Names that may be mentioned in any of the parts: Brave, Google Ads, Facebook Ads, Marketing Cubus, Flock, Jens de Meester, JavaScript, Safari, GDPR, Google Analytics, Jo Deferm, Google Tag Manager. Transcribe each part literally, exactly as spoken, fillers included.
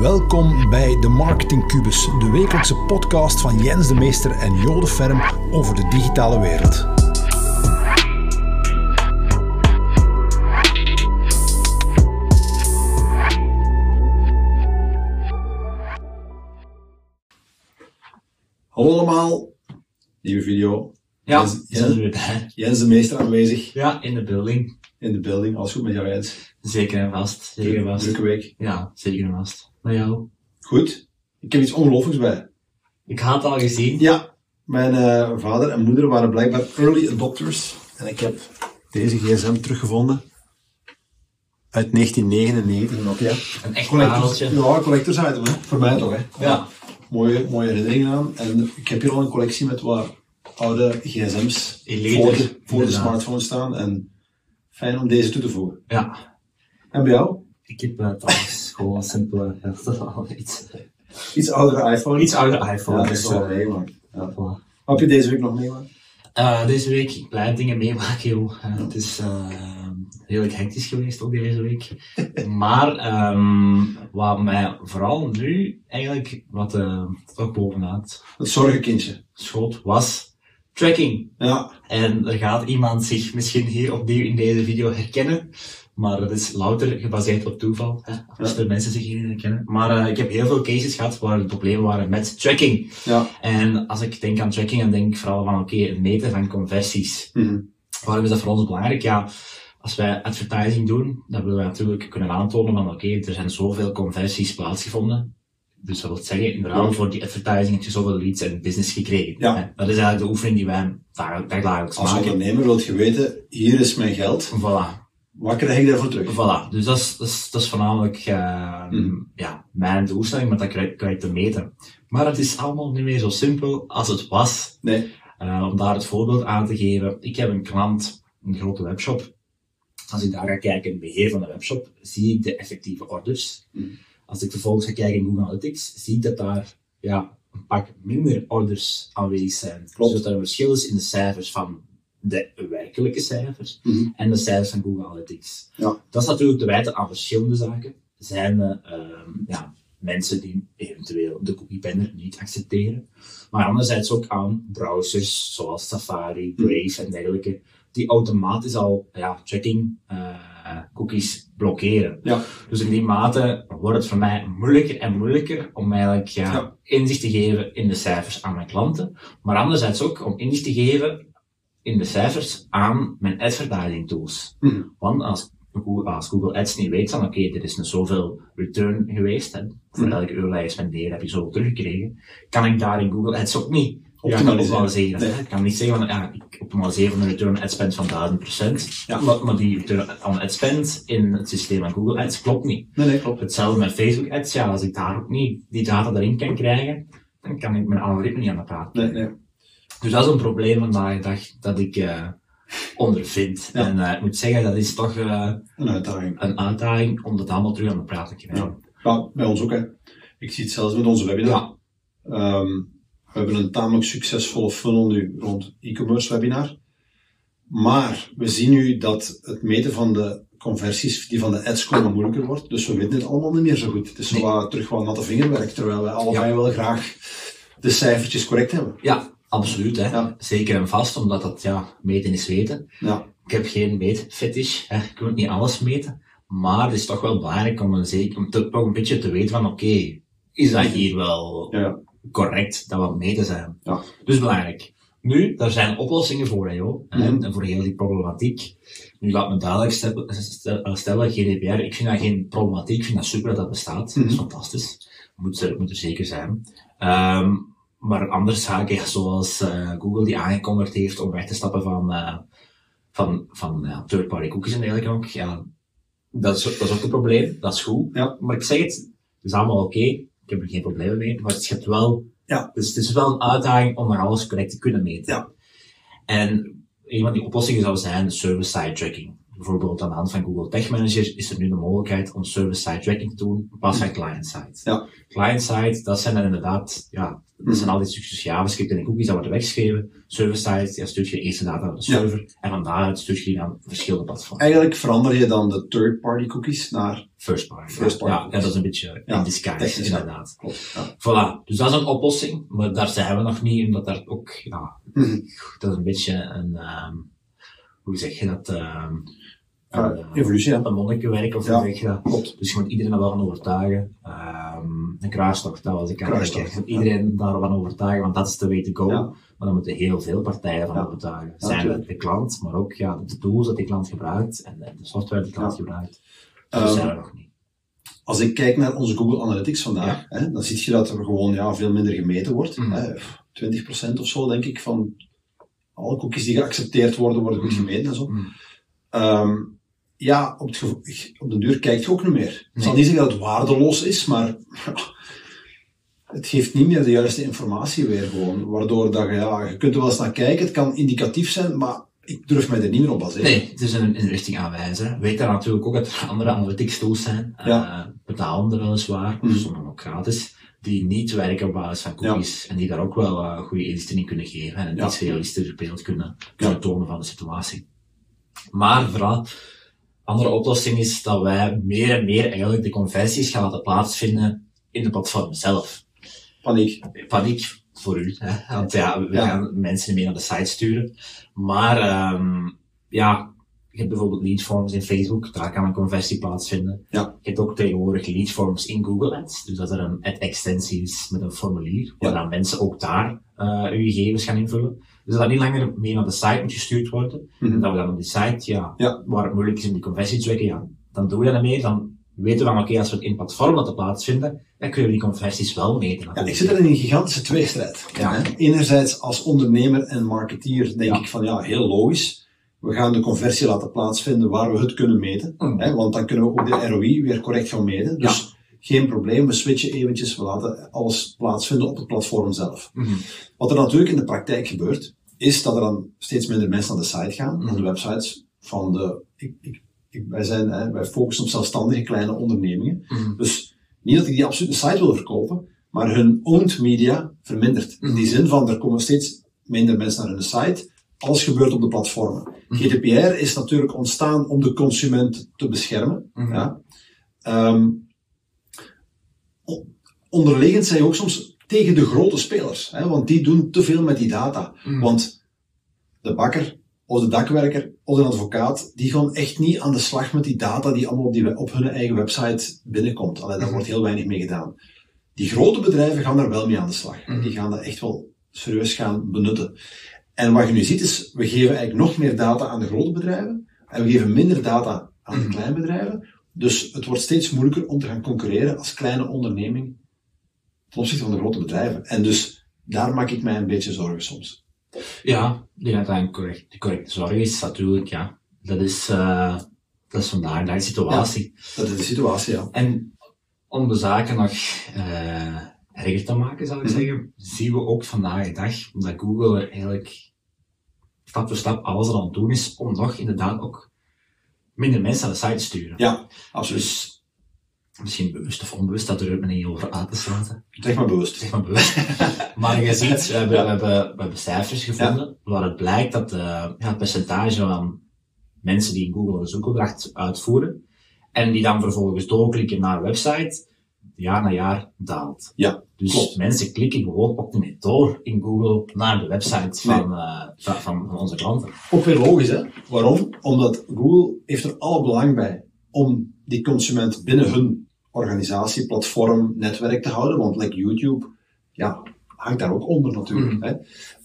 Welkom bij de Marketing Cubus, de wekelijkse podcast van Jens de Meester en Jo Deferm over de digitale wereld. Hallo allemaal, nieuwe video. Ja, Jens, Jens, Jens, Jens de Meester aanwezig. Ja, in de building. In de building, alles goed met jou, Jens? Zeker en vast, zeker en vast. Drukke week. Ja, zeker en vast. Met jou? Goed, ik heb iets ongelooflijks bij. Ik had het al gezien. Ja, mijn uh, vader en moeder waren blijkbaar early adopters. En ik heb deze gsm teruggevonden. Uit negentien negenennegentig nog, ja. Een echt pareltje. Ja, collectors item, hè. Voor mij toch, hè. Ja. Mooie, mooie herinneringen aan. En ik heb hier al een collectie met waar oude gsm's Eleder, voor, de, voor de smartphone staan. En fijn om deze toe te voegen. Ja. En bij jou? Ik heb het alles gewoon een simpele, ja, dat is al iets. Iets oudere iPhone? Iets oudere iPhone. Ja, dat is wel meegemaakt. Ja. Voilà. Heb je deze week nog meegemaakt? Uh, deze week, ik blijf dingen meemaken, joh. Uh, ja. Het is uh, redelijk hectisch geweest ook deze week. Maar um, wat mij vooral nu eigenlijk, wat uh, ook bovenuit... Het zorgenkindje. Schoot was... Tracking. Ja. En er gaat iemand zich misschien hier opnieuw in deze video herkennen, maar dat is louter gebaseerd op toeval, hè, als ja. er mensen zich hierin herkennen. Maar uh, ik heb heel veel cases gehad waar er problemen waren met tracking. Ja. En als ik denk aan tracking, dan denk ik vooral van oké, okay, het meten van conversies. Mm-hmm. Waarom is dat voor ons belangrijk? Ja, als wij advertising doen, dan willen we natuurlijk kunnen aantonen van oké, okay, er zijn zoveel conversies plaatsgevonden. Dus dat wil zeggen, in ruil voor die advertising heb je zoveel leads en business gekregen. Ja. Dat is eigenlijk de oefening die wij dagelijks maken. Als ondernemer wilt je weten, hier is mijn geld. Voilà. Wat krijg ik daarvoor terug? Voilà. Dus dat is, dat is, dat is voornamelijk uh, mm. ja, mijn doelstelling, maar dat krijg je te meten. Maar het is allemaal niet meer zo simpel als het was. Nee. Uh, om daar het voorbeeld aan te geven. Ik heb een klant, een grote webshop. Als ik daar ga kijken in het beheer van de webshop, zie ik de effectieve orders. Mm. Als ik vervolgens ga kijken in Google Analytics, zie ik dat daar ja, een pak minder orders aanwezig zijn. Klopt. Dus dat er een verschil is in de cijfers van de werkelijke cijfers mm-hmm. en de cijfers van Google Analytics. Ja. Dat is natuurlijk te wijten aan verschillende zaken. Zijn er uh, ja, mensen die eventueel de cookie banner niet accepteren, maar anderzijds ook aan browsers zoals Safari, Brave mm-hmm. en dergelijke, die automatisch al ja, tracking uh, cookies blokkeren. Ja. Dus in die mate wordt het voor mij moeilijker en moeilijker om eigenlijk ja, ja. inzicht te geven in de cijfers aan mijn klanten, maar anderzijds ook om inzicht te geven in de cijfers aan mijn advertising tools. Mm-hmm. Want als, als Google Ads niet weet van oké, okay, er is een zoveel return geweest, hè, voor mm-hmm. elke euro die je spendeert heb je zoveel teruggekregen, kan ik daar in Google Ads ook niet optimaliseren. Ja, ik, nee. ik kan niet zeggen van ja, ik optimaliseer van een return on ad spend van duizend procent. Ja. Maar, maar die return on ad spend in het systeem van Google Ads klopt niet. Nee, nee, klopt. Hetzelfde met Facebook Ads. Ja, als ik daar ook niet die data erin kan krijgen, dan kan ik mijn algoritme niet aan de praat krijgen. Nee, nee. Dus dat is een probleem vandaag de dag dat ik uh, ondervind. Ja. En uh, ik moet zeggen, dat is toch uh, een, uitdaging. een uitdaging om dat allemaal terug aan de praat te krijgen. Ja, ja bij ons ook. Hè. Ik zie het zelfs met onze webinar. Ja. Um, We hebben een tamelijk succesvolle funnel nu rond e-commerce webinar. Maar we zien nu dat het meten van de conversies die van de ads komen moeilijker wordt. Dus we weten het allemaal niet meer zo goed. Het is nee. wat, terug wat natte vingerwerk, terwijl wij allebei ja. wel graag de cijfertjes correct hebben. Ja, absoluut. Hè. Ja. Zeker en vast, omdat dat ja, meten is weten. Ja. Ik heb geen meetfetish, hè. Ik wil niet alles meten. Maar het is toch wel belangrijk om, een zeker, om te, toch een beetje te weten van oké, okay, is dat hier wel... Ja. Correct, dat we mee te zijn. Ja. Dus belangrijk. Nu, daar zijn oplossingen voor, hè, joh. Mm-hmm. En voor heel die problematiek. Nu, laat me duidelijk stellen, G D P R, ik vind dat geen problematiek, ik vind dat super dat dat bestaat. Mm-hmm. Dat is fantastisch. Moet er, moet er zeker zijn. Um, maar andere zaken, zoals uh, Google die aangekondigd heeft om weg te stappen van, uh, van, van uh, third-party cookies en dergelijke ook, ja, dat is, dat is ook een probleem, dat is goed. Ja. Maar ik zeg het, het is allemaal oké. Okay. Ik heb er geen problemen mee, maar het schept wel... Ja. Dus het is wel een uitdaging om maar alles correct te kunnen meten. Ja. En een van die oplossingen zou zijn service-side tracking. bijvoorbeeld aan de hand van Google Tag Manager, is er nu de mogelijkheid om service-side tracking te doen, in plaats van client-side. Ja. Client-side, dat zijn dan inderdaad, ja, dat zijn al die stukjes JavaScript en cookies dat worden weggeschreven. Server-side, ja, stuur je eerst de data naar de server, ja, en van daaruit stuur je die aan verschillende platformen. Eigenlijk verander je dan de third-party cookies naar first-party. First, ja, ja, dat is een beetje, ja, in disguise, inderdaad. Ja. Ja. Voilà, dus dat is een oplossing, maar daar zijn we nog niet, omdat daar ook, ja, mm-hmm, dat is een beetje een, um, hoe zeg je dat, um, ja, uh, evolutie, ja, een monnikenwerk, of ja, zeg je dat? Klopt. Dus je moet iedereen daarvan overtuigen. Um, een kruistocht, dat was ik eigenlijk. Je moet iedereen daarvan overtuigen, want dat is de way to go. Ja. Maar dan moeten heel veel partijen van, ja, overtuigen. Ja, zijn we de klant, maar ook, ja, de tools dat die klant gebruikt en de software die de klant, ja, gebruikt. Dat um, zijn we nog niet. Als ik kijk naar onze Google Analytics vandaag, ja, hè, dan zie je dat er gewoon, ja, veel minder gemeten wordt. Mm. Hè, twintig procent of zo, denk ik, van alle cookies die geaccepteerd worden, worden goed gemeten en zo. Mm. Um, Ja, op, het gevo- op de duur kijkt je ook niet meer. Ik nee. zal niet zeggen dat het waardeloos is, maar het geeft niet meer de juiste informatie weer gewoon. Waardoor dat je, ja, je kunt er wel eens naar kijken, het kan indicatief zijn, maar ik durf mij er niet meer op baseren. Nee, het is een inrichting aanwijzen. Weet daar natuurlijk ook dat er andere analytics tools zijn, ja, uh, betaalende weliswaar, of mm. sommige ook gratis, die niet werken op basis van cookies, ja, en die daar ook wel uh, goede instelling kunnen geven en een, ja, iets realistischer beeld kunnen, kunnen, ja, tonen van de situatie. Maar vooral, andere oplossing is dat wij meer en meer eigenlijk de conversies gaan laten plaatsvinden in de platform zelf. Paniek. Paniek voor u, hè? Want ja, we, ja, gaan mensen mee naar de site sturen. Maar um, ja, je hebt bijvoorbeeld leadforms in Facebook, daar kan een conversie plaatsvinden. Ja. Je hebt ook tegenwoordig leadforms in Google Ads, dus dat er een ad-extensie is met een formulier, waar, ja, mensen ook daar uh, hun gegevens gaan invullen. Dus dat niet langer mee naar de site moet gestuurd worden. Mm-hmm. En dat we dan op die site, ja, ja, waar het moeilijk is om die conversie te trekken, ja, dan doen we dat ermee. Dan weten we van, oké, okay, als we het in platform laten plaatsvinden, dan kunnen we die conversies wel meten. Ja, ik zit er in een gigantische tweestrijd. Ja. Ja, enerzijds als ondernemer en marketeer denk, ja, ik van, ja, heel logisch. We gaan de conversie laten plaatsvinden waar we het kunnen meten. Mm. Hè, want dan kunnen we ook de R O I weer correct gaan meten. Dus, ja, geen probleem, we switchen eventjes, we laten alles plaatsvinden op het platform zelf. Mm-hmm. Wat er natuurlijk in de praktijk gebeurt, is dat er dan steeds minder mensen naar de site gaan, mm-hmm, naar de websites van de... Ik, ik, ik, wij, zijn, hè, wij focussen op zelfstandige kleine ondernemingen. Mm-hmm. Dus niet dat ik die absoluut de site wil verkopen, maar hun owned media vermindert. Mm-hmm. In die zin van, er komen steeds minder mensen naar hun site. Alles gebeurt op de platformen. Mm-hmm. G D P R is natuurlijk ontstaan om de consument te beschermen. Mm-hmm. Ja. Um, Onderliggend zijn je ook soms tegen de grote spelers, hè, want die doen te veel met die data. Mm. Want de bakker, of de dakwerker, of de advocaat, die gaan echt niet aan de slag met die data die allemaal op, die, op hun eigen website binnenkomt. Allee, daar mm. wordt heel weinig mee gedaan. Die grote bedrijven gaan daar wel mee aan de slag. Mm. Die gaan dat echt wel serieus gaan benutten. En wat je nu ziet is, we geven eigenlijk nog meer data aan de grote bedrijven, en we geven minder data aan de mm. kleine bedrijven. Dus het wordt steeds moeilijker om te gaan concurreren als kleine onderneming ten opzichte van de grote bedrijven. En dus daar maak ik mij een beetje zorgen soms. Ja, die dat een correcte, correcte zorg is natuurlijk, ja. Dat is, uh, dat is vandaag de situatie. Ja, dat is de situatie, ja. En om de zaken nog uh, erger te maken, zou ik mm-hmm. zeggen, zien we ook vandaag de dag, omdat Google er eigenlijk stap voor stap alles aan het doen is, om nog inderdaad ook minder mensen aan de site te sturen. Ja, absoluut. Dus, misschien bewust of onbewust, dat durf ik me niet over aan te sluiten. Zeg maar bewust. Zeg maar bewust. Maar je ziet, we hebben, we hebben, we hebben cijfers gevonden, ja, waar het blijkt dat de, ja, het percentage van mensen die in Google een zoekopdracht uitvoeren, en die dan vervolgens doorklikken naar een website, jaar na jaar daalt. Ja, dus klopt. Mensen klikken gewoon op de net door in Google naar de website van, nee. uh, van, van onze klanten. Ook weer logisch, hè? Waarom? Omdat Google heeft er alle belang bij om die consument binnen hun organisatie, platform, netwerk te houden, want like YouTube, ja, hangt daar ook onder natuurlijk. Mm.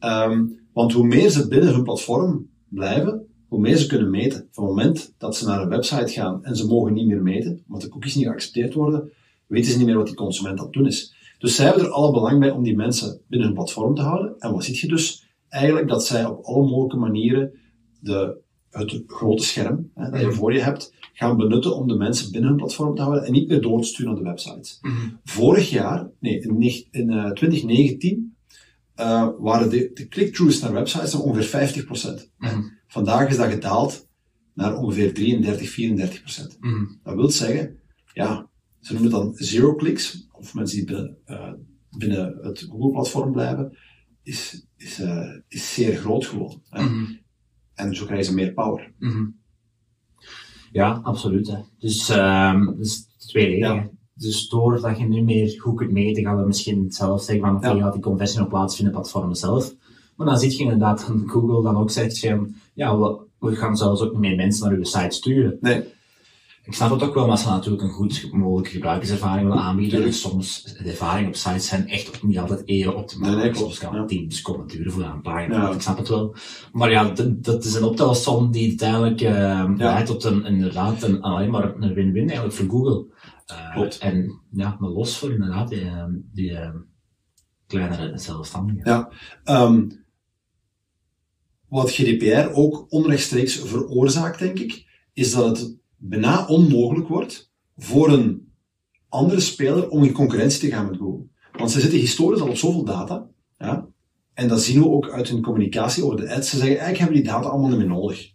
Hè. Um, want hoe meer ze binnen hun platform blijven, hoe meer ze kunnen meten. Van het moment dat ze naar een website gaan en ze mogen niet meer meten, omdat de cookies niet geaccepteerd worden, weten ze niet meer wat die consument aan het doen is. Dus zij hebben er alle belang bij om die mensen binnen hun platform te houden. En wat zie je dus? Eigenlijk dat zij op alle mogelijke manieren de, het grote scherm, hè, dat je voor je hebt, gaan benutten om de mensen binnen hun platform te houden en niet meer door te sturen naar de websites. Mm-hmm. Vorig jaar, nee, in, in uh, twintig negentien, uh, waren de, de click-throughs naar websites nog ongeveer vijftig procent. Mm-hmm. Vandaag is dat gedaald naar ongeveer drieëndertig, vierendertig procent. Mm. Dat wil zeggen, ja, ze noemen het dan zero clicks, of mensen die binnen, uh, binnen het Google-platform blijven, is, is, uh, is zeer groot gewoon. Mm-hmm. En zo krijgen ze meer power. Mm-hmm. Ja, absoluut. Hè. Dus um, dat is tweeledig. Ja. Dus doordat je nu meer goed kunt meten, gaan we misschien zelf zeggen van oké, ja. gaat die conversie nog plaatsvinden op platformen zelf. Maar dan zit je inderdaad dat Google dan ook zegt, ja, we, we gaan zelfs ook meer mensen naar uw site sturen. Nee. Ik snap het ook wel, maar ze natuurlijk een goed mogelijke gebruikerservaring willen aanbieden. Dus soms, de ervaringen op sites zijn echt ook niet altijd even optimaal. Nee, nee, soms kan het teams komen duren voor een pagina. Ja. Ik snap het wel. Maar ja, dat, dat is een optelsom die uiteindelijk uh, ja. leidt tot een, inderdaad een, alleen maar een win-win eigenlijk voor Google. Uh, Klopt. En ja, maar los voor inderdaad die, die uh, kleinere zelfstandigen. Ja. Um, wat G D P R ook onrechtstreeks veroorzaakt, denk ik, is dat het bijna onmogelijk wordt voor een andere speler om in concurrentie te gaan met Google. Want ze zitten historisch al op zoveel data, ja, en dat zien we ook uit hun communicatie over de ads. Ze zeggen, eigenlijk hebben die data allemaal niet meer nodig.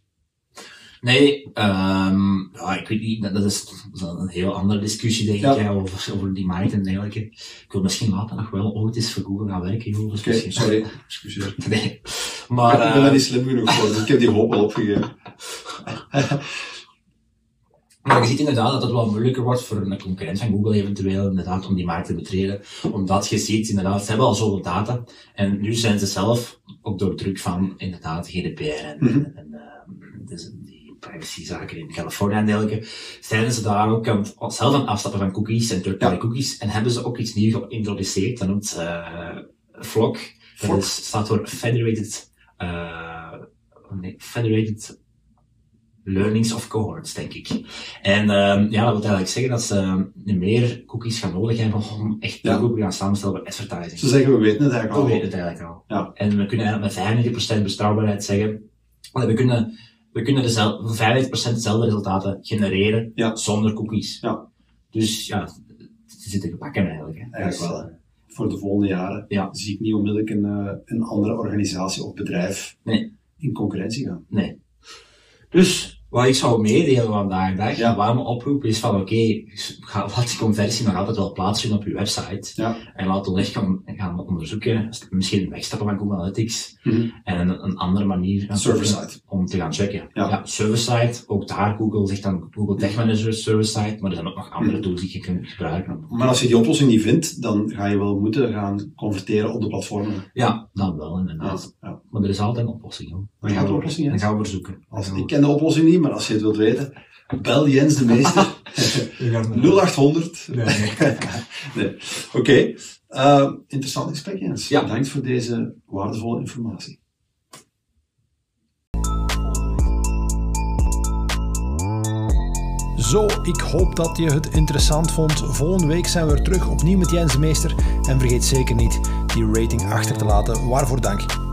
Nee, um, ja, ik weet niet, dat is, dat is een heel andere discussie, denk ja. ik, ja, over, over die markt en dergelijke. Ik wil misschien later nog wel ooit eens voor Google gaan werken, joh. Dus okay, sorry, excuseer. Nee, maar... Ik ben daar niet slim genoeg voor, dus ik heb die hoop al opgegeven. Maar je ziet inderdaad dat het wel moeilijker wordt voor een concurrent van Google eventueel, inderdaad, om die markt te betreden. Omdat je ziet, inderdaad, ze hebben al zoveel data. En nu zijn ze zelf ook door druk van, inderdaad, G D P R en, mm-hmm. en uh, dus die privacyzaken in Californië en dergelijke. Zijn ze daar ook aan, zelf aan het afstappen van cookies en third-party ja. cookies. En hebben ze ook iets nieuws geïntroduceerd, dat noemt uh, Flock. Dat is, staat voor Federated, uh, nee, Federated... Learnings of cohorts, denk ik. En um, ja, dat wil eigenlijk zeggen dat ze um, meer cookies gaan nodig hebben om echt ja. goed te gaan samenstellen bij advertising. Ze zeggen, we weten het eigenlijk al. We weten het eigenlijk al. Ja. En we kunnen eigenlijk met vijfennegentig procent betrouwbaarheid zeggen, we kunnen, we kunnen dezelfde, vijfennegentig procent dezelfde resultaten genereren ja. zonder cookies. Ja. Dus ja, ze zitten gebakken eigenlijk. Hè. Eigenlijk dus, wel. Hè. Voor de volgende jaren ja. zie ik niet onmiddellijk een, een andere organisatie of bedrijf nee. in concurrentie gaan. Nee. Dus, wat ik zou meedelen vandaag, dag, ja. waar mijn oproep is van, oké, okay, laat die conversie nog altijd wel plaatsvinden op je website. Ja. En laat ons echt gaan, gaan onderzoeken, misschien wegstappen van Google Analytics. Mm-hmm. En een, een andere manier service-site om te gaan checken. Ja, ja service-site, ook daar Google zegt dan Google Tag Manager service-site, maar er zijn ook nog andere mm-hmm. tools die je kunt gebruiken. Maar als je die oplossing niet vindt, dan ga je wel moeten gaan converteren op de platformen. Ja, dan wel inderdaad. Ja. Ja. Maar er is altijd een oplossing, hoor. Dan gaan we oplossing, dan gaan we zoeken. Als ik ken de oplossing niet, maar als je het wilt weten, bel Jens de Meester. nul acht honderd. Nee. nee. Oké. Okay. Uh, interessant gesprek, Jens. Ja. Bedankt voor deze waardevolle informatie. Zo, ik hoop dat je het interessant vond. Volgende week zijn we er terug, opnieuw met Jens de Meester. En vergeet zeker niet die rating achter te laten. Waarvoor dank.